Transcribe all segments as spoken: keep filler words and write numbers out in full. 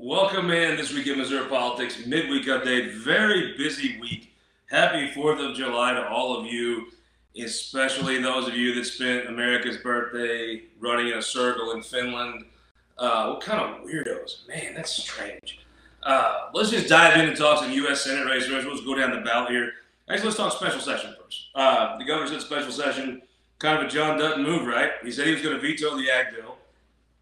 Welcome in this week in Missouri Politics, midweek update. Very busy week. Happy fourth of July to all of you, especially those of you that spent America's birthday running in a circle in Finland. Uh, what kind of weirdos? Man, that's strange. Uh, let's just dive in and talk some U S Senate race. Let's go down the ballot here. Actually, let's talk special session first. Uh, the governor said special session, kind of a John Dutton move, right? He said he was going to veto the ag bill.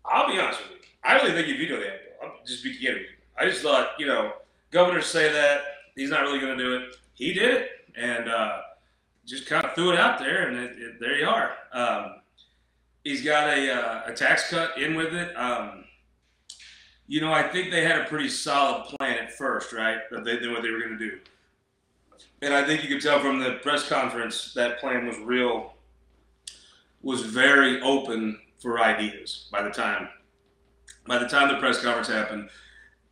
I'll be honest with you. I really think he vetoed the ag bill. Just be kidding. I just thought, you know, governors say that he's not really going to do it. He did it, and uh, just kind of threw it out there, and it, it, there you are. Um, he's got a, uh, a tax cut in with it. Um, you know, I think they had a pretty solid plan at first, right? That they knew what they were going to do, and I think you could tell from the press conference that plan was real, was very open for ideas by the time. By the time the press conference happened,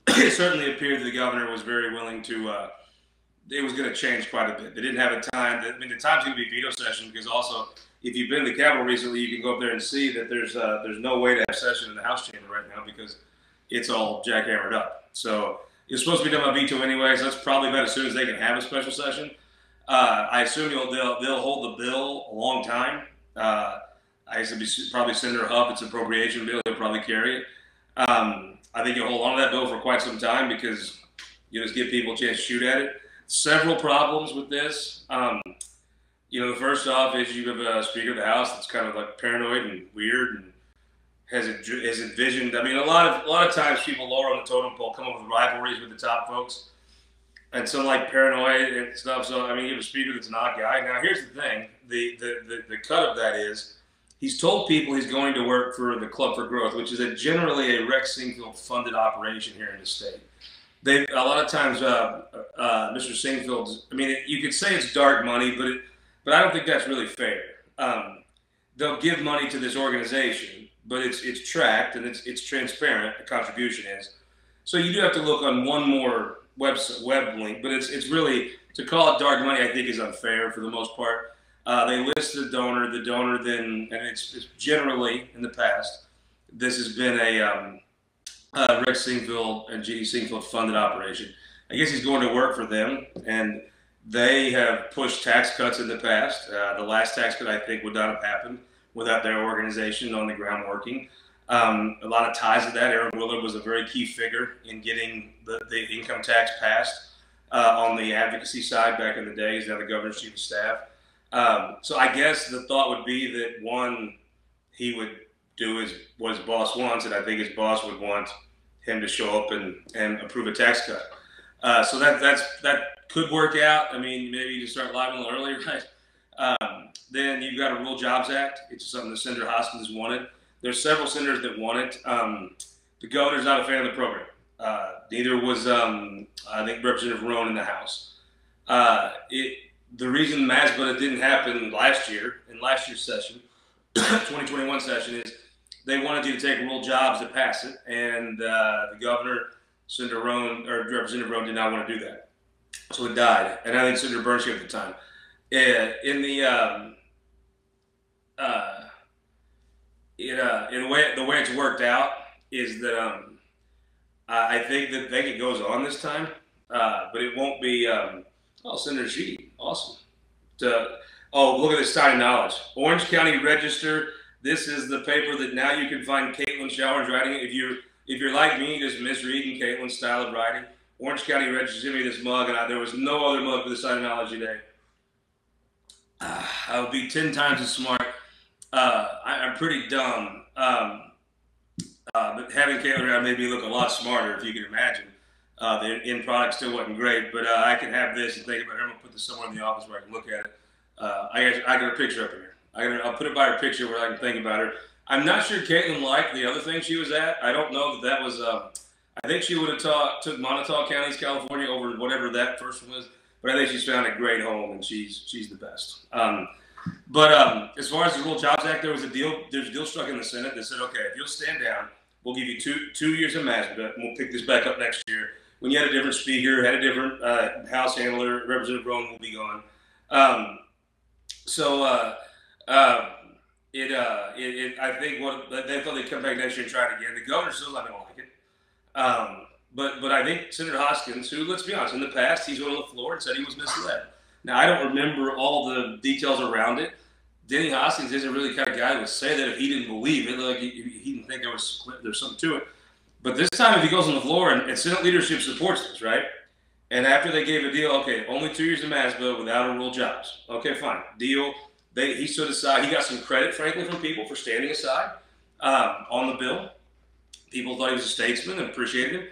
it certainly appeared that the governor was very willing to, uh, it was going to change quite a bit. They didn't have a time. That, I mean, the time's going to be veto session because also, if you've been to the Capitol recently, you can go up there and see that there's uh, there's no way to have session in the House chamber right now because it's all jackhammered up. So it's supposed to be done by veto anyway, so that's probably about as soon as they can have a special session. Uh, I assume you'll, they'll, they'll hold the bill a long time. Uh, I guess it'll be probably Senator Huff. It's an appropriation bill. They'll probably carry it. Um, I think you'll hold on to that bill for quite some time because you just give people a chance to shoot at it. Several problems with this. Um, you know, the first off is you have a Speaker of the House that's kind of like paranoid and weird and has it has envisioned. I mean, a lot of a lot of times people lower on the totem pole come up with rivalries with the top folks and some like paranoid and stuff. So I mean, you have a Speaker that's an odd guy. Now here's the thing: the the the, the cut of that is. He's told people he's going to work for the Club for Growth, which is a generally a Rex Sinquefield funded operation here in the state. They a lot of times, uh, uh, Mister Sinquefield's. I mean, it, you could say it's dark money, but it, but I don't think that's really fair. Um, they'll give money to this organization, but it's it's tracked and it's it's transparent. The contribution is, so you do have to look on one more web web link. But it's it's really to call it dark money. I think is unfair for the most part. Uh, they list the donor, the donor then, and it's, it's generally, in the past, this has been a um, uh, Rex Sinquefield and Jeannie Sinquefield funded operation. I guess he's going to work for them, and they have pushed tax cuts in the past. Uh, the last tax cut, I think, would not have happened without their organization on the ground working. Um, a lot of ties to that. Aaron Willard was a very key figure in getting the, the income tax passed uh, on the advocacy side back in the day. He's now the governor's chief of staff. Um, so I guess the thought would be that, one, he would do his, what his boss wants, and I think his boss would want him to show up and, and approve a tax cut. Uh, so that that's that could work out. I mean, maybe you just start live a little earlier, right? Um, then you've got a Rural Jobs Act. It's something that Senator Hostin wanted. There's several senators that want it. Um, the governor's not a fan of the program. Uh, neither was, um, I think, Representative Roan in the House. Uh, it... The reason MASBA didn't happen last year, in last year's session, twenty twenty-one session, is they wanted you to take rural jobs to pass it, and uh, the governor, Senator Roan, or Representative Roan, did not want to do that. So it died, and I think Senator Burns here at the time. In the, um, uh, it, uh, in the way, the way it's worked out is that um, I think that think it goes on this time, uh, but it won't be. Um, Oh, Senator G. Awesome. To, oh, look at this tiny knowledge. Orange County Register. This is the paper that now you can find Caitlin Showers writing. If you're, if you're like me, just misreading Caitlin's style of writing. Orange County Register sent me this mug, and I, there was no other mug for this tiny knowledge today. Uh, I would be ten times as smart. Uh, I, I'm pretty dumb. Um, uh, but having Caitlin around made me look a lot smarter, if you can imagine. Uh, the end product still wasn't great, but uh, I can have this and think about it. I'm going to put this somewhere in the office where I can look at it. Uh, I, got, I got a picture up here. I got, I'll put it by her picture where I can think about her. I'm not sure Caitlin liked the other thing she was at. I don't know that that was uh, – I think she would have taught, took Montauk County's California over whatever that first one was, but I think she's found a great home, and she's she's the best. Um, but um, as far as the Rural Jobs Act, there was a deal – there's a deal struck in the Senate that said, okay, if you'll stand down, we'll give you two, two years of management, and we'll pick this back up next year. When you had a different speaker, had a different uh, house handler, Representative Roan will be gone. Um, so uh, uh, it, uh, it, it, I think what they thought they'd come back next year and try it again. The governor still doesn't like it. Um, But but I think Senator Hoskins, who, let's be honest, in the past, he's went on the floor and said he was misled. Now, I don't remember all the details around it. Denny Hoskins isn't really the kind of guy who would say that if he didn't believe it, like he, he didn't think there was there's something to it. But this time, if he goes on the floor, and, and Senate leadership supports this, right? And after they gave a deal, okay, only two years to MASBA without a rule jobs. Okay, fine, deal. They, he stood aside. He got some credit, frankly, from people for standing aside um, on the bill. People thought he was a statesman and appreciated him.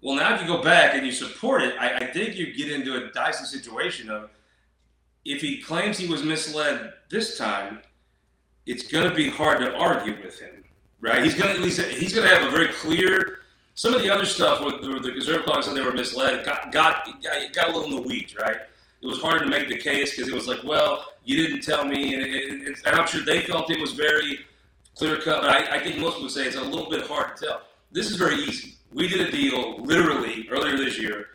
Well, now if you go back and you support it, I, I think you get into a dicey situation of, if he claims he was misled this time, it's going to be hard to argue with him, right? He's going to at least he's going to have a very clear. Some of the other stuff with the conservative caucus and they were misled got got got a little in the weeds, right? It was hard to make the case because it was like, well, you didn't tell me, and, it, and I'm sure they felt it was very clear cut. But I, I think most would say it's a little bit hard to tell. This is very easy. We did a deal literally earlier this year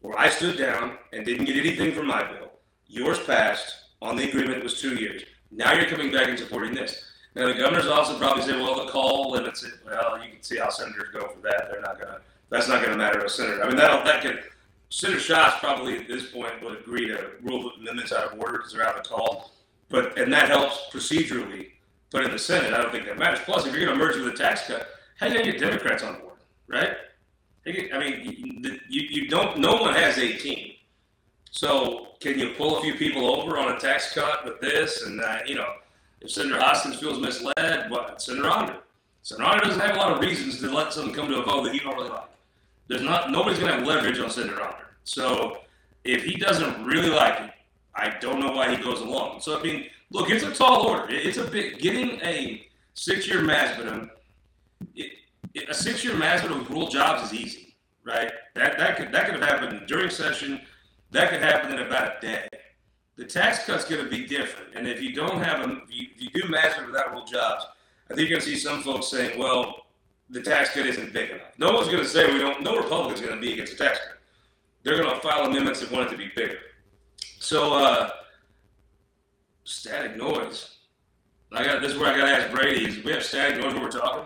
where I stood down and didn't get anything from my bill. Yours passed on the agreement was two years. Now you're coming back and supporting this. Now the governor's also probably said, well, the call limits it. Well, you can see how senators go for that. They're not gonna. That's not gonna matter to a senator. I mean, that that could. Senator Schatz probably at this point would agree to rule amendments out of order because they're out of the call. But and that helps procedurally. But in the Senate, I don't think that matters. Plus, if you're gonna merge with a tax cut, how do you get Democrats on board, right? I mean, you, you don't. No one has eighteen. So can you pull a few people over on a tax cut with this? And, uh, you know, if Senator Hoskins feels misled, what? Senator Onder. Senator Onder doesn't have a lot of reasons to let something come to a vote that he don't really like. There's not, nobody's going to have leverage on Senator Onder. So if he doesn't really like it, I don't know why he goes along. So, I mean, look, it's a tall order. It's a big, getting a six-year MASBA, it, it, a six-year MASBA with rule jobs is easy, right? That, that could, that could have happened during session. That could happen in about a day. The tax cut's going to be different, and if you don't have a, you, if you do MASBA without real jobs, I think you're going to see some folks saying, "Well, the tax cut isn't big enough." No one's going to say we don't. No Republican's going to be against the tax cut. They're going to file amendments that want it to be bigger. So, uh, static noise. I got this is where I got to ask Brady: is we have static noise when we're talking?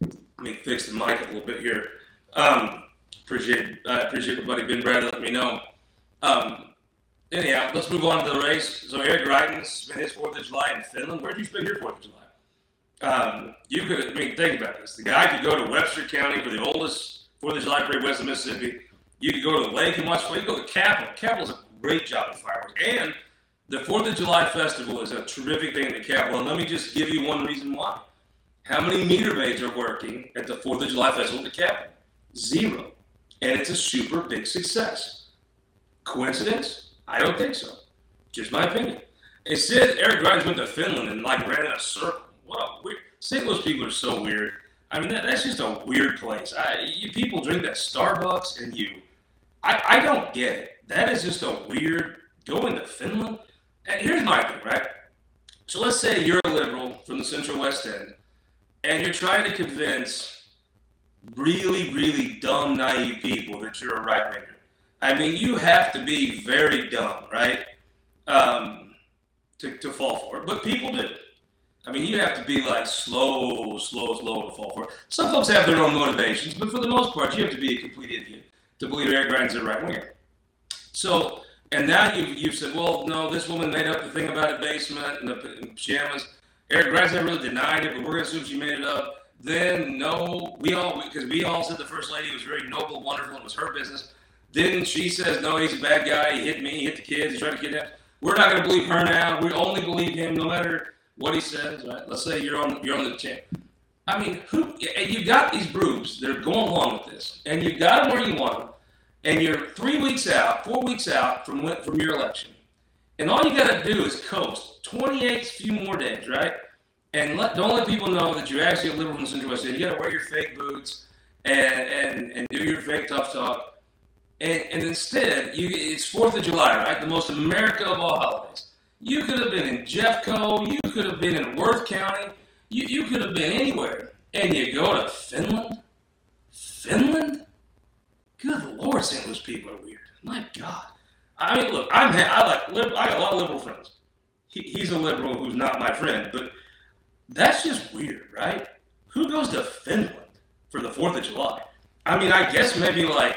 Let me fix the mic a little bit here. Um, Appreciate, I appreciate everybody being there to let me know. Um, anyhow, let's move on to the race. So Eric Greitens spent his fourth of July in Finland. Where did you spend your fourth of July? Um, you could, I mean, think about this. The guy could go to Webster County for the oldest fourth of July parade west of Mississippi. You could go to the lake and watch, well, you could go to the Capitol. Capitol's a great job of fireworks. And the fourth of July festival is a terrific thing in the Capitol. And let me just give you one reason why. How many meter maids are working at the fourth of July festival at the Capitol? Zero. And it's a super big success. Coincidence? I don't think so. Just my opinion. Instead, Eric Greitens went to Finland and like ran in a circle. What a weird. Saint Louis people are so weird. I mean, that, that's just a weird place. I, you people drink that Starbucks and you, I, I don't get it. That is just a weird going to Finland. And here's my thing, right? So let's say you're a liberal from the Central West End and you're trying to convince really, really dumb, naive people that you're a right-winger. I mean, you have to be very dumb, right, um, to, to fall for it. But people do. I mean, you have to be, like, slow, slow, slow to fall for it. Some folks have their own motivations, but for the most part, you have to be a complete idiot to believe Eric Greitens is a right-winger. So, and now you've, you've said, well, no, this woman made up the thing about a basement and the and pajamas. Eric Greitens never really denied it, but we're going to assume she made it up. Then, no, we all, because we, we all said the first lady was very noble, wonderful, it was her business. Then she says, no, he's a bad guy, he hit me, he hit the kids, he tried to kidnap. We're not going to believe her now, we only believe him no matter what he says, right? Let's say you're on you're on the channel. I mean, who, and you got these brooms, they're going along with this, and you got them where you want them, and you're three weeks out, four weeks out from from your election, and all you got to do is coast twenty-eight few more days, right? And let, don't let people know that you're actually a liberal in the Central West End. You got to wear your fake boots and, and, and do your fake tough talk. And, and instead, you, it's fourth of July, right? The most America of all holidays. You could have been in Jeffco. You could have been in Worth County. You, you could have been anywhere. And you go to Finland? Finland? Good Lord, Saint Louis people are weird. My God. I mean, look, I'm, I, like, I got a lot of liberal friends. He, he's a liberal who's not my friend, but... That's just weird, right? Who goes to Finland? for the fourth of July. I mean, I guess maybe like,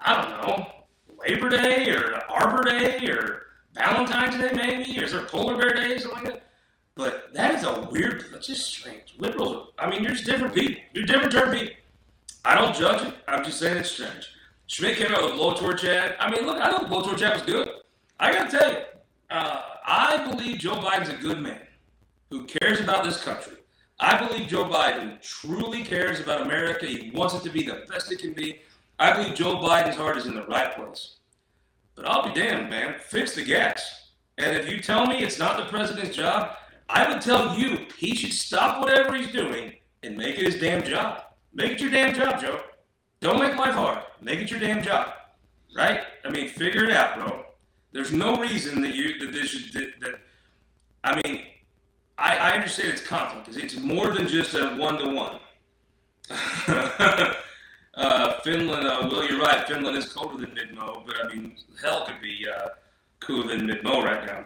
I don't know, Labor Day or Arbor Day or Valentine's Day maybe, or is there Polar Bear Day or something like that? But that is a weird, that's just strange. Liberals, I mean, you're just different people. You're different term people. I don't judge it. I'm just saying it's strange. Schmidt came out with Blowtorch ad. I mean, look, I know Blowtorch ad was good. I got to tell you, uh, I believe Joe Biden's a good man who cares about this country. I believe Joe Biden truly cares about America. He wants it to be the best it can be. I believe Joe Biden's heart is in the right place. But I'll be damned, man. Fix the gas. And if you tell me it's not the president's job, I would tell you he should stop whatever he's doing and make it his damn job. Make it your damn job, Joe. Don't make life hard. Make it your damn job, right? I mean, figure it out, bro. There's no reason that you that this should that, that. I mean, I, I understand it's conflict because it's more than just a one-to-one. uh, Finland, uh, Will, you're right. Finland is colder than Mid-Mo, but I mean, hell could be uh, cooler than Mid-Mo right now.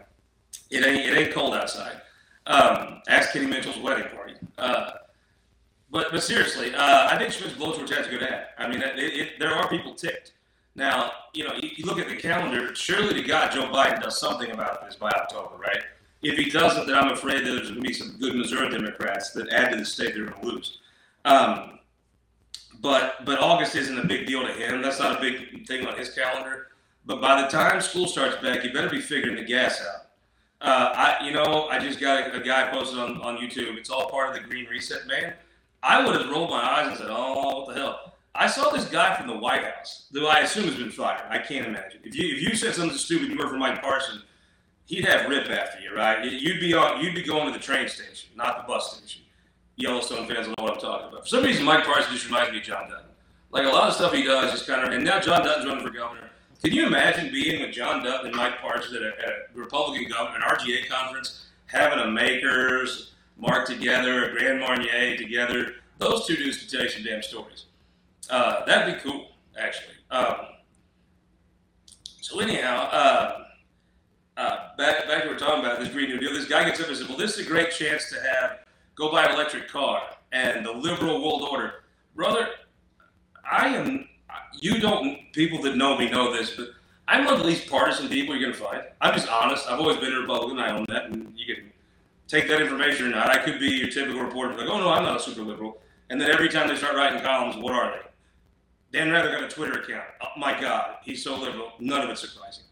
It ain't it ain't cold outside. Um, ask Kenny Mitchell's wedding party. Uh, But but seriously, uh, I think Schmidt's blowtorch has a good ad. I mean, it, it, there are people ticked. Now, you know, you, you look at the calendar, surely to God, Joe Biden does something about this by October, right? If he doesn't, then I'm afraid that there's going to be some good Missouri Democrats that add to the state they're going to lose. Um, but but August isn't a big deal to him. That's not a big thing on his calendar. But by the time school starts back, you better be figuring the gas out. Uh, I you know, I just got a, a guy posted on, on YouTube. It's all part of the Green Reset, man. I would have rolled my eyes and said, oh, what the hell? I saw this guy from the White House, though I assume has been fired. I can't imagine. If you if you said something stupid, you were from Mike Parson, he'd have rip after you, right? You'd be on, you'd be going to the train station, not the bus station. Yellowstone fans will know what I'm talking about. For some reason, Mike Parson just reminds me of John Dutton. Like, a lot of stuff he does is kind of, and now John Dutton's running for governor. Can you imagine being with John Dutton and Mike Parson at a, at a Republican governor, an R G A conference, having a Makers, Mark together, a Grand Marnier together. Those two dudes could tell you some damn stories. Uh, that'd be cool, actually. Um, so anyhow, uh, uh, back back to what we're talking about, this Green New Deal. This guy gets up and says, well, this is a great chance to have, go buy an electric car and the liberal world order. Brother, I am, you don't, people that know me know this, but I'm one of the least partisan people you're going to find. I'm just honest. I've always been a Republican. I own that, and you can take that information or not. I could be your typical reporter, like, oh no, I'm not a super liberal. And then every time they start writing columns, what are they? Dan Rather got a Twitter account. Oh my God, he's so liberal. None of it's surprising.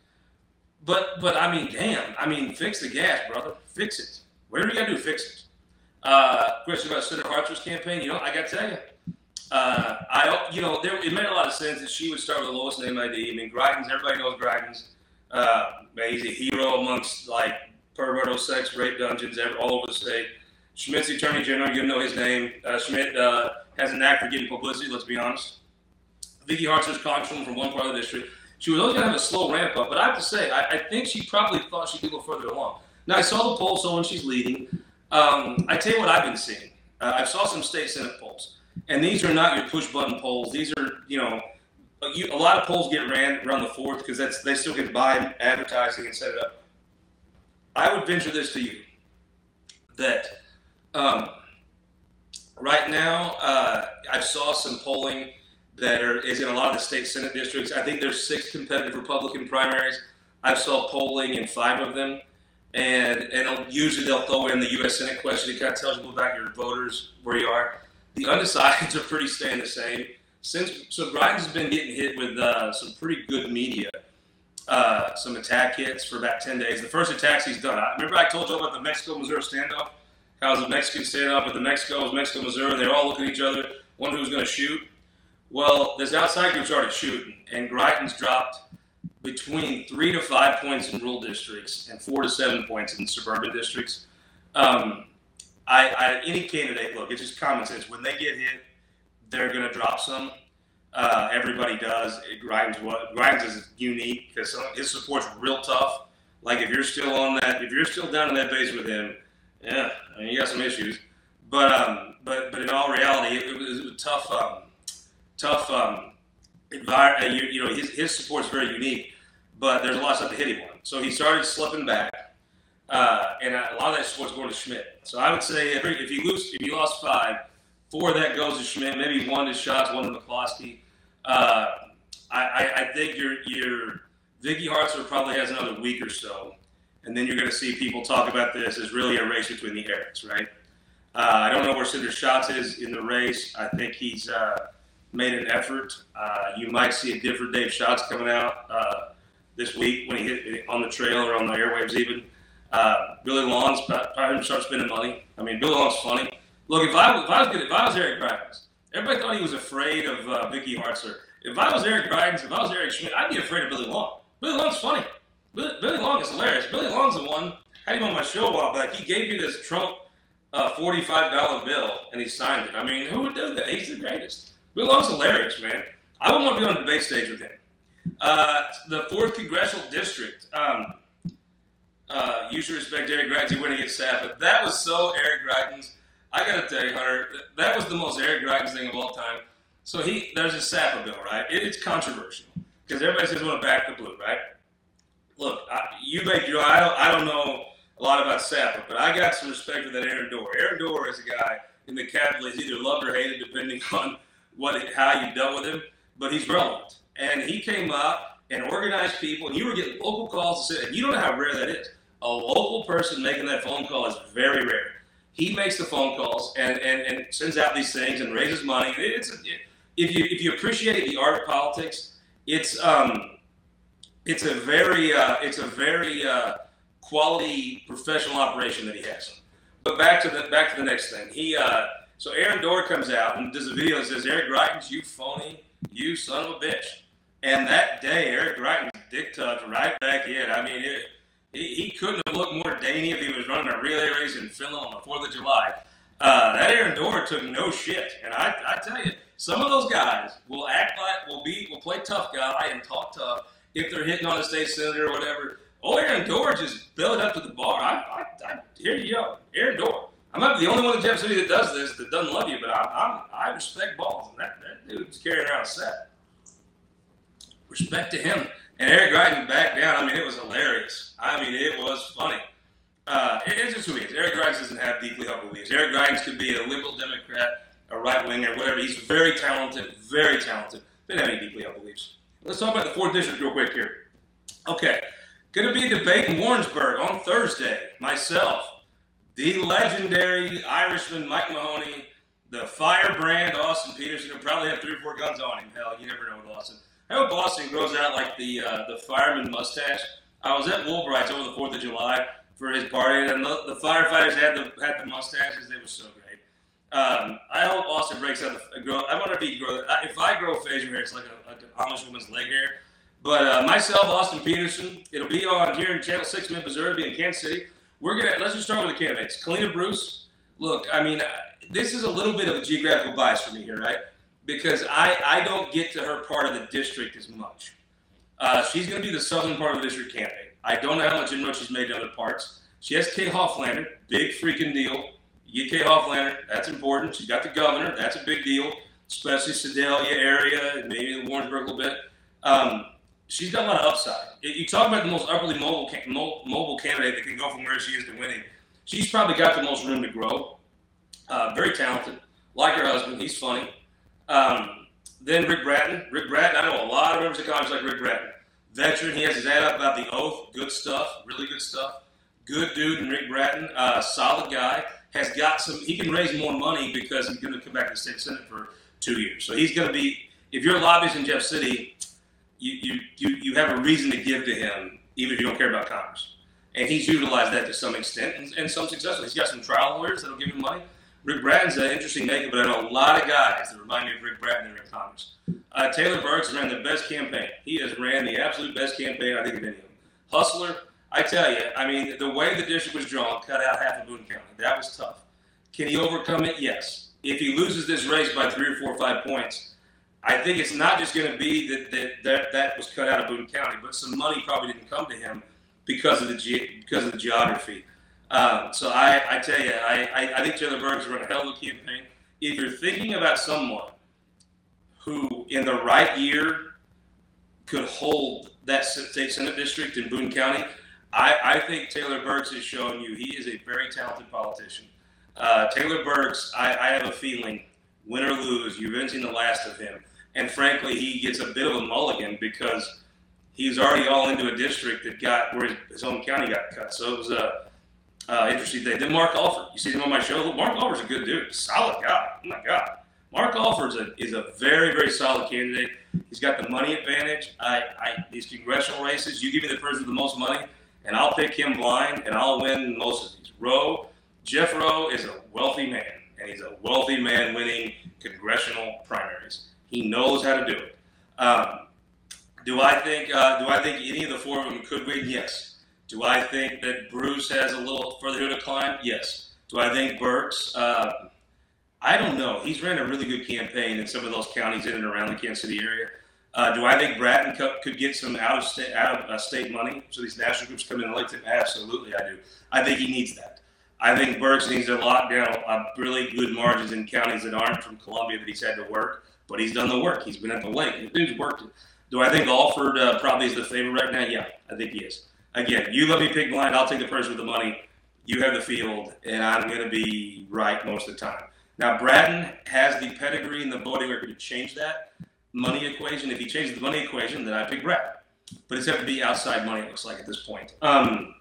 But, but I mean, damn. I mean, fix the gas, brother. Fix it. Whatever you got to do, fix it. Uh, question about Senator Hartzler's campaign. You know, I got to tell you, uh, I, you know, there, it made a lot of sense that she would start with the lowest name I D. I mean, Greitens, everybody knows Greitens. Uh, he's a hero amongst, like, perverto sex, rape dungeons all over the state. Schmidt's attorney general, you know his name. Uh, Schmidt uh, has an knack for getting publicity, let's be honest. Vicky Hartzler's congresswoman from one part of the district. She was always going to have a slow ramp up, but I have to say, I, I think she probably thought she could go further along. Now, I saw the poll, so when she's leading, um, I tell you what I've been seeing. Uh, I saw some state Senate polls, and these are not your push-button polls. These are, you know, you, a lot of polls get ran around the fourth because that's they still get buy advertising and set it up. I would venture this to you, that um, right now uh, I saw some polling that are, is in a lot of the state Senate districts. I think there's six competitive Republican primaries. I saw polling in five of them, and and usually they'll throw in the U S Senate question. It kind of tells you about your voters, where you are. The undecideds are pretty staying the same. Since so Biden's has been getting hit with uh, some pretty good media. Uh, some attack hits for about ten days. The first attacks he's done. I remember I told you about the Mexico-Missouri standoff? How it was a Mexican standoff, but the Mexico was Mexico-Missouri. They were all looking at each other, wondering who was going to shoot. Well, this outside group started shooting, and Greitens dropped between three to five points in rural districts and four to seven points in suburban districts. Um, I, I any candidate, look, it's just common sense. When they get hit, they're going to drop some. Uh, everybody does. Greitens, Greitens is unique because his support's real tough. Like if you're still on that, if you're still down in that base with him, yeah, I mean, you got some issues. But um, but but in all reality, it was, it was tough, um, tough um, environment. You, you know, his his support's very unique, but there's a lot of stuff to hit him on. So he started slipping back, uh, and a lot of that support's going to Schmidt. So I would say every, if you lose, if you lost five, Four of that goes to Schmidt. Maybe one to Schatz, one to McCloskey. Uh, I, I, I think your your Vicky Hartzler probably has another week or so, and then you're going to see people talk about this as really a race between the Erics, right? Uh, I don't know where Senator Schatz is in the race. I think he's uh, made an effort. Uh, you might see a different Dave Schatz coming out uh, this week when he hit on the trail or on the airwaves even. Uh, Billy Long's probably start spending money. I mean, Billy Long's funny. Look, if I, if I was good, if I was Eric Greitens, everybody thought he was afraid of uh, Vicky Hartzler. If I was Eric Greitens, if I was Eric Schmidt, I'd be afraid of Billy Long. Billy Long's funny. Billy, Billy Long is hilarious. Billy Long's the one, I had him on my show a while back. He gave me this Trump uh, forty-five dollar bill, and he signed it. I mean, who would do that? He's the greatest. Billy Long's hilarious, man. I wouldn't want to be on a debate stage with him. Uh, the fourth Congressional District. Um, uh, you should respect Eric Greitens. He went against SAPPA. That was so Eric Greitens. I got to tell you, Hunter, that was the most Eric Greitens thing of all time. So he, there's a SAPPA bill, right? It, it's controversial because everybody says, want to back the blue, right? Look, I, you make your, I don't, I don't know a lot about SAPPA, but I got some respect for that Aaron Doerr. Aaron Doerr is a guy in the Capitol is either loved or hated, depending on what, how you dealt with him, but he's relevant. And he came up and organized people, and you were getting local calls to sit, and you don't know how rare that is. A local person making that phone call is very rare. He makes the phone calls and, and, and sends out these things and raises money. It, it's it, if you if you appreciate the art of politics, it's um it's a very uh, it's a very uh, quality professional operation that he has. But back to the back to the next thing. He uh, so Aaron Doerr comes out and does a video that says, "Eric Greitens, you phony, you son of a bitch." And that day, Eric Greitens dick tucked right back in. I mean it. He, he couldn't have looked more dainty if he was running a relay race in Finland on the fourth of July. Uh, that Aaron Doerr took no shit. And I, I tell you, some of those guys will act like, will be, will play tough guy and talk tough if they're hitting on a state senator or whatever. Oh, Aaron Doerr just billed up to the bar. I, I, I, here you go, Aaron Doerr. I might be the only one in Jeff City that does this, that doesn't love you, but I I, I respect balls. And that, that dude's carrying around a set. Respect to him. And Eric Greitens backed down. I mean, it was hilarious. I mean, it was funny. Uh, it, it's just who he is. Eric Greitens doesn't have deeply held beliefs. Eric Greitens could be a liberal Democrat, a right-winger, whatever. He's very talented, very talented. Didn't have any deeply held beliefs. Let's talk about the fourth district real quick here. Okay, going to be a debate in Warrensburg on Thursday. Myself, the legendary Irishman Mike Mahoney, the firebrand Austin Peterson, who probably have three or four guns on him. Hell, you never know with Austin. I hope Austin grows out like the uh, the fireman mustache. I was at Woolbright's over the fourth of July for his party, and the, the firefighters had the had the mustaches. They were so great. Um, I hope Austin breaks out the grow. I wonder if he grow. If I grow facial hair, it's like, a, like an Amish woman's leg hair. But uh, myself, Austin Peterson, it'll be on here in Channel Six, Mid Missouri, it'll be in Kansas City. We're gonna let's just start with the candidates. Kalina Bruce. Look, I mean, this is a little bit of a geographical bias for me here, right? Because I, I don't get to her part of the district as much. Uh, she's going to be the southern part of the district candidate. I don't know how much inroad she's made in other parts. She has Kay Hofflander, big freaking deal. You get Kay Hofflander, that's important. She's got the governor, that's a big deal, especially Sedalia area, maybe the Warrensburg a little bit. Um, she's got a lot of upside. If you talk about the most upwardly mobile, mobile candidate that can go from where she is to winning, she's probably got the most room to grow. Uh, very talented, like her husband, he's funny. Um, then Rick Bratton. Rick Bratton, I know a lot of members of Congress like Rick Bratton. Veteran, he has his ad up about the oath. Good stuff, really good stuff. Good dude, and Rick Bratton, uh, solid guy. Has got some, he can raise more money because he's going to come back to the state senate for two years. So he's going to be, if you're a lobbyist in Jeff City, you, you, you, you have a reason to give to him, even if you don't care about Congress. And he's utilized that to some extent, and, and some successfully. He's got some trial lawyers that'll give him money. Rick Bratton's an interesting name, but I know a lot of guys that remind me of Rick Bratton and Rick Thomas. Uh, Taylor Burks ran the best campaign. He has ran the absolute best campaign I think of any of them. Hustler, I tell you, I mean, the way the district was drawn cut out half of Boone County. That was tough. Can he overcome it? Yes. If he loses this race by three or four or five points, I think it's not just going to be that that, that that was cut out of Boone County, but some money probably didn't come to him because of the ge- because of the geography. Um, so I, I tell you, I, I, I think Taylor Burks run a hell of a campaign. If you're thinking about someone who, in the right year, could hold that state senate district in Boone County, I, I think Taylor Burks has shown you he is a very talented politician. Uh, Taylor Burks, I, I have a feeling, win or lose, you haven't seen the last of him. And frankly, he gets a bit of a mulligan because he's already all into a district that got where his own county got cut. So it was a uh, interesting thing. Then Mark Alford, you see him on my show. Mark Alford's a good dude, solid guy. Oh my God, Mark Alford is a, is a very, very solid candidate. He's got the money advantage. I, I these congressional races, you give me the person with the most money, and I'll pick him blind, and I'll win most of these. Rowe, Jeff Rowe is a wealthy man, and he's a wealthy man winning congressional primaries. He knows how to do it. Um, do I think? Uh, do I think any of the four of them could win? Yes. Do I think that Bruce has a little further to climb? Yes. Do I think Burks? Uh, I don't know. He's ran a really good campaign in some of those counties in and around the Kansas City area. Uh, do I think Bratton co- could get some out of state out of uh, state money? So these national groups come in and elect him? Absolutely, I do. I think he needs that. I think Burks needs to lock down uh, really good margins in counties that aren't from Columbia that he's had to work, but he's done the work. He's been at the lake. He's worked. Do I think Alford uh, probably is the favorite right now? Yeah, I think he is. Again, you let me pick blind. I'll take the person with the money. You have the field, and I'm going to be right most of the time. Now, Bratton has the pedigree and the voting record to change that money equation. If he changes the money equation, then I pick Bratton. But it's have to be outside money, it looks like, at this point. Um,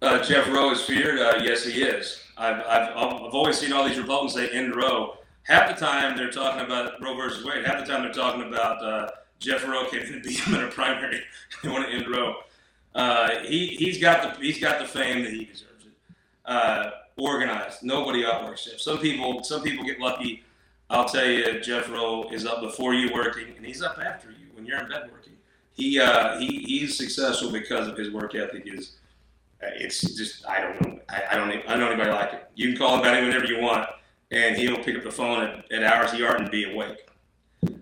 uh, Jeff Rowe is feared. Uh, yes, he is. I've, I've I've always seen all these Republicans say end Rowe. Half the time they're talking about Roe versus Wade. Half the time they're talking about uh, Jeff Rowe came to beat him in a primary. They want to end Roe. Uh, he he's got the he's got the fame that he deserves. It. Uh, organized. Nobody outworks him. Some people some people get lucky. I'll tell you, Jeff Rowe is up before you working, and he's up after you when you're in bed working. He uh, he he's successful because of his work ethic. Is uh, it's just I don't know I, I don't I don't know anybody like it. You can call him about it whenever you want. And he'll pick up the phone at, at hours he aren't and be awake.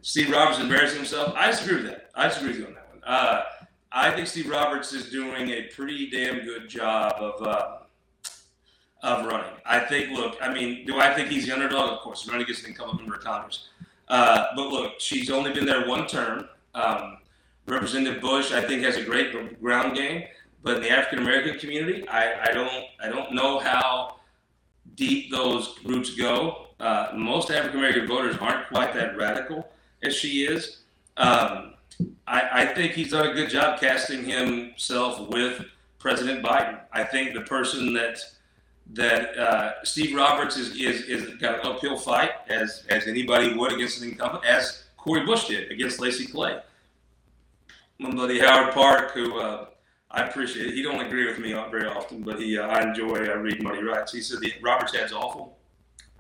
Steve Roberts embarrassing himself. I disagree with that. I disagree with you on that one. Uh, I think Steve Roberts is doing a pretty damn good job of uh, of running. I think, look, I mean, do I think he's the underdog? Of course. Running against an incumbent member of Congress. Uh, but look, she's only been there one term. Um, Representative Bush, I think, has a great ground game. But in the African-American community, I, I don't I don't know how deep those roots go. Uh, most African-American voters aren't quite that radical as she is. Um, I, I think he's done a good job casting himself with President Biden. I think the person that that uh, Steve Roberts is is is got an uphill fight as as anybody would against an incumbent, as Cori Bush did against Lacey Clay. My buddy Howard Park, who uh, I appreciate it. He don't agree with me very often, but he, uh, I enjoy uh, reading what he writes. He said the Roberts ad's awful.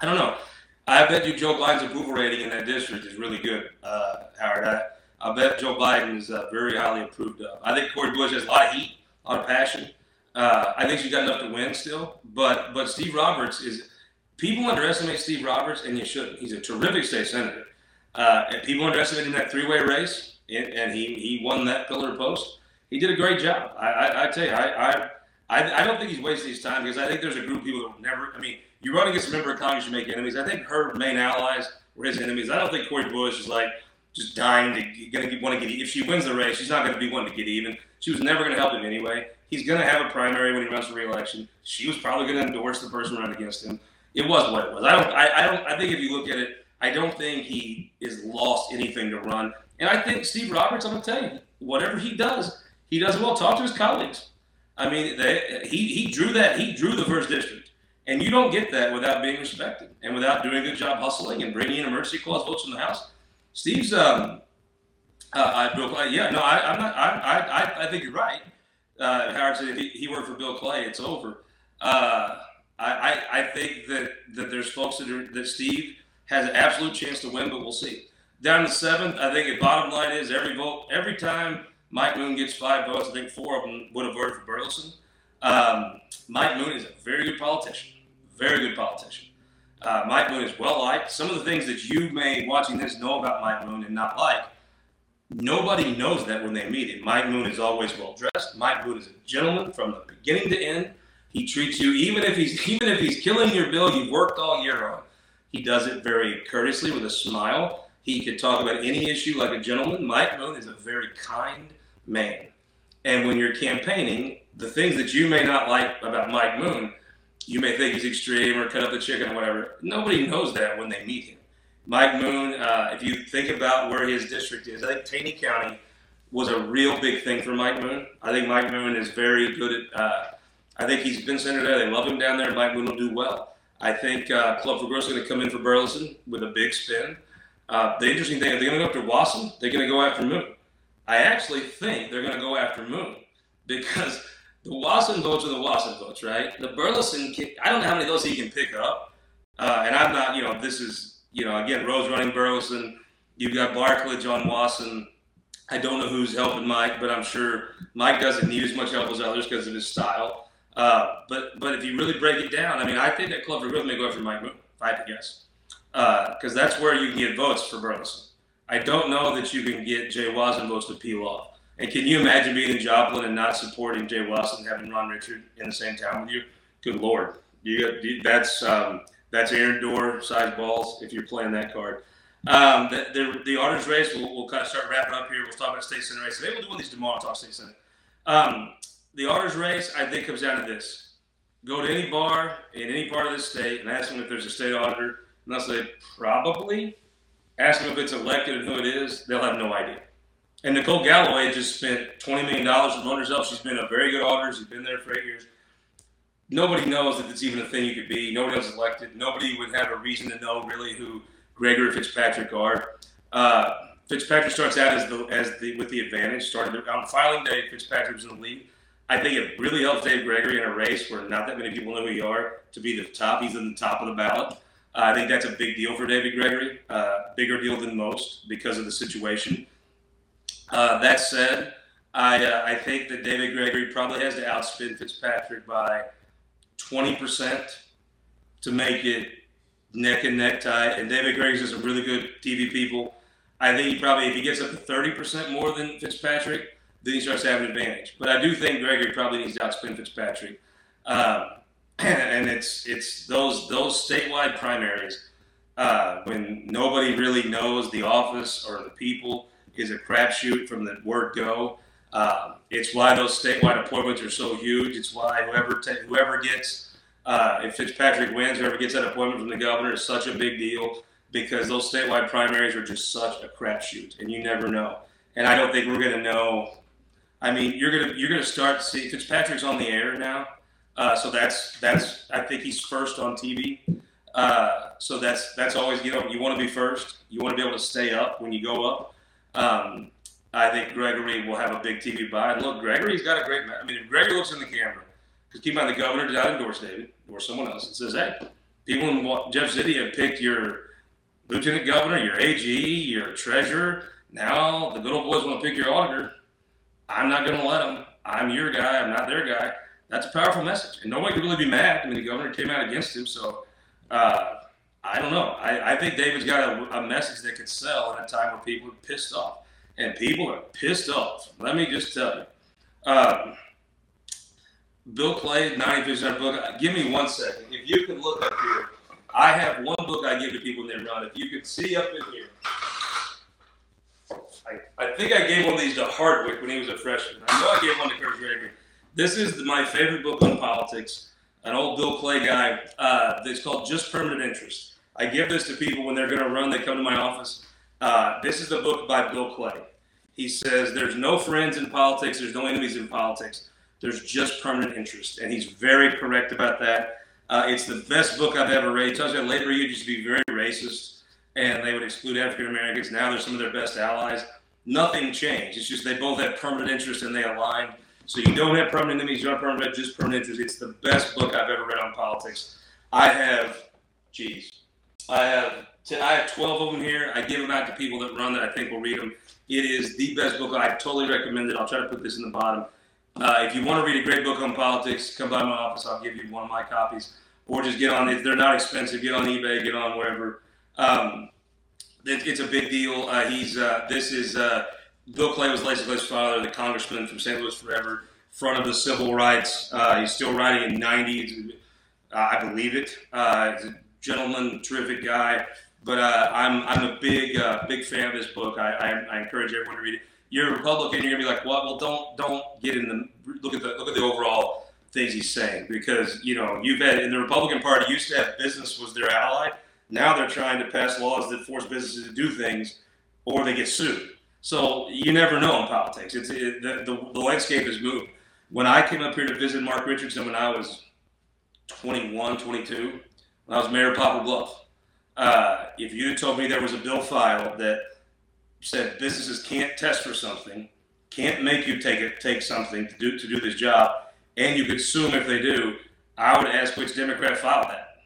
I don't know. I bet you Joe Biden's approval rating in that district is really good, uh, Howard. I, I bet Joe Biden is uh, very highly approved of. I think Cori Bush has a lot of heat, a lot of passion. Uh, I think she's got enough to win still. But but Steve Roberts is – people underestimate Steve Roberts, and you shouldn't. He's a terrific state senator. Uh, and people underestimated him in that three-way race, and, and he, he won that pillar post. He did a great job. I, I, I tell you, I, I, I don't think he's wasting his time because I think there's a group of people that will never. I mean, you run against a member of Congress, you make enemies. I think her main allies were his enemies. I don't think Cori Bush is like just dying to going to want to get. If she wins the race, she's not going to be one to get even. She was never going to help him anyway. He's going to have a primary when he runs for re-election. She was probably going to endorse the person running against him. It was what it was. I don't. I, I don't. I think if you look at it, I don't think he has lost anything to run. And I think Steve Roberts, I'm going to tell you, whatever he does. He does well. Talk to his colleagues. I mean, they, he he drew that. He drew the first district, and you don't get that without being respected and without doing a good job hustling and bringing in emergency clause votes in the House. Steve's, um, uh, I, Bill Clay. Yeah, no, I, I'm not. I, I, I think you're right. Uh, Howard said if he, he worked for Bill Clay, it's over. Uh, I, I, I think that, that there's folks that are, that Steve has an absolute chance to win, but we'll see. Down to seventh, I think the bottom line is every vote, every time. Mike Moon gets five votes. I think four of them would have voted for Burleson. Um, Mike Moon is a very good politician, very good politician. Uh, Mike Moon is well-liked. Some of the things that you may, watching this, know about Mike Moon and not like, nobody knows that when they meet him. Mike Moon is always well-dressed. Mike Moon is a gentleman from the beginning to end. He treats you, even if he's even if he's killing your bill you've worked all year on, he does it very courteously with a smile. He can talk about any issue like a gentleman. Mike Moon is a very kind man. And when you're campaigning, the things that you may not like about Mike Moon, you may think he's extreme or cut up the chicken or whatever. Nobody knows that when they meet him. Mike Moon, uh, if you think about where his district is, I think Taney County was a real big thing for Mike Moon. I think Mike Moon is very good at, uh, I think he's been senator there. They love him down there. Mike Moon will do well. I think uh, Club for Growth is going to come in for Burleson with a big spin. Uh, the interesting thing is they're going to go after Wasson. They're going to go after Moon. I actually think they're going to go after Moon because the Wasson votes are the Wasson votes, right? The Burleson, can, I don't know how many of those he can pick up. Uh, and I'm not, you know, this is, you know, again, Rose running Burleson. You've got Barklage on Wasson. I don't know who's helping Mike, but I'm sure Mike doesn't need as much help as others because of his style. Uh, but but if you really break it down, I mean, I think that Club for Growth may go after Mike Moon, if I had to guess. Because uh, that's where you can get votes for Burleson. I don't know that you can get Jay Wasson votes to peel off. And can you imagine being in Joplin and not supporting Jay Wasson, having Ron Richard in the same town with you? Good Lord. You got, that's um, that's Aaron Doerr size balls if you're playing that card. Um, the, the, the honors race, we'll, we'll kind of start wrapping up here. We'll talk about state senate race. Maybe we'll do one of these tomorrow and talk state senate. Um, the honors race, I think, comes down to this. Go to any bar in any part of this state and ask them if there's a state auditor. And they'll say, probably. Ask them if it's elected and who it is. They'll have no idea. And Nicole Galloway just spent twenty million dollars on voters' help. She's been a very good auditor. She's been there for eight years. Nobody knows that it's even a thing you could be. Nobody else is elected. Nobody would have a reason to know really who Gregory Fitzpatrick are. Uh, Fitzpatrick starts out as the as the with the advantage. Started on filing day, Fitzpatrick was in the lead. I think it really helps Dave Gregory in a race where not that many people know who you are to be the top. He's on the top of the ballot. I think that's a big deal for David Gregory, uh, bigger deal than most because of the situation. Uh, that said, I uh, I think that David Gregory probably has to outspin Fitzpatrick by twenty percent to make it neck and neck tie. And David Gregory's just a really good T V people. I think he probably, if he gets up to thirty percent more than Fitzpatrick, then he starts to have an advantage. But I do think Gregory probably needs to outspin Fitzpatrick. Um, And it's it's those those statewide primaries uh, when nobody really knows the office or the people is a crapshoot from the word go. Uh, it's why those statewide appointments are so huge. It's why whoever ta- whoever gets uh, if Fitzpatrick wins, whoever gets that appointment from the governor is such a big deal because those statewide primaries are just such a crapshoot, and you never know. And I don't think we're gonna know. I mean, you're gonna you're gonna start see Fitzpatrick's on the air now. Uh, so that's that's I think he's first on T V. Uh, so that's that's always, you know, you want to be first. You want to be able to stay up when you go up. Um, I think Gregory will have a big T V buy. And look, Gregory's got a great. I mean, if Gregory looks in the camera, because keep in mind the governor did not endorse David or someone else, and says, "Hey, people in Jeff City have picked your lieutenant governor, your A G, your treasurer. Now the good old boys want to pick your auditor. I'm not going to let them. I'm your guy. I'm not their guy." That's a powerful message, and nobody could really be mad. I mean, the governor came out against him, so uh, I don't know. I, I think David's got a, a message that could sell at a time where people are pissed off, and people are pissed off. Let me just tell you. Um, Bill Clay, ninety percent book. Give me one second. If you can look up here, I have one book I give to people when they run. If you can see up in here. I, I think I gave one of these to Hardwick when he was a freshman. I know I gave one to Kurt Gregory. This is the, my favorite book on politics, an old Bill Clay guy. Uh, it's called Just Permanent Interest. I give this to people when they're going to run. They come to my office. Uh, this is a book by Bill Clay. He says there's no friends in politics. There's no enemies in politics. There's just permanent interest. And he's very correct about that. Uh, it's the best book I've ever read. It tells you that labor unions used to be very racist, and they would exclude African-Americans. Now they're some of their best allies. Nothing changed. It's just they both have permanent interest, and they align. So you don't have permanent enemies, you don't have permanent, just permanent interest. It's the best book I've ever read on politics. I have, geez, I have t- I have twelve of them here. I give them out to people that run that I think will read them. It is the best book. I totally recommend it. I'll try to put this in the bottom. Uh, if you want to read a great book on politics, come by my office. I'll give you one of my copies. Or just get on it. They're not expensive. Get on eBay, get on wherever. Um, it, it's a big deal. Uh, he's, uh, this is... Uh, Bill Clay was Lacey Clay's father, the congressman from Saint Louis forever, front of the civil rights. Uh, he's still writing in ninety, uh, I believe it. Uh, he's a gentleman, terrific guy. But uh, I'm I'm a big uh, big fan of this book. I, I I encourage everyone to read it. You're a Republican, you're gonna be like, what? Well, don't don't get in the look at the look at the overall things he's saying, because, you know, you've had in the Republican Party used to have business was their ally. Now they're trying to pass laws that force businesses to do things or they get sued. So you never know in politics. It's it, the, the, the landscape has moved. When I came up here to visit Mark Richardson when I was twenty-one, twenty-two, when I was mayor of Poplar Bluff, uh, if you told me there was a bill filed that said businesses can't test for something, can't make you take it, take something to do to do this job, and you could sue them if they do, I would ask which Democrat filed that.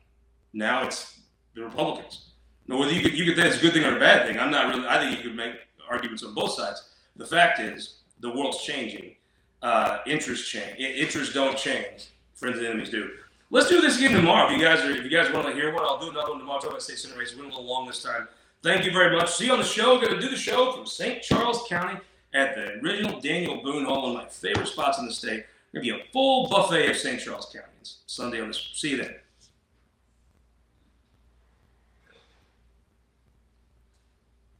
Now it's the Republicans. Now, whether you could, you could think it's a good thing or a bad thing, I'm not really, I think you could make arguments on both sides. The fact is, the world's changing. Uh, interests change. Interests don't change. Friends and enemies do. Let's do this again tomorrow. If you guys are, if you guys want to hear one, I'll do another one tomorrow. Talk about state senate races. We're going to go long this time. Thank you very much. See you on the show. Going to do the show from Saint Charles County at the original Daniel Boone Home, one of my favorite spots in the state. Going to be a full buffet of Saint Charles County. It's Sunday on this. See you then.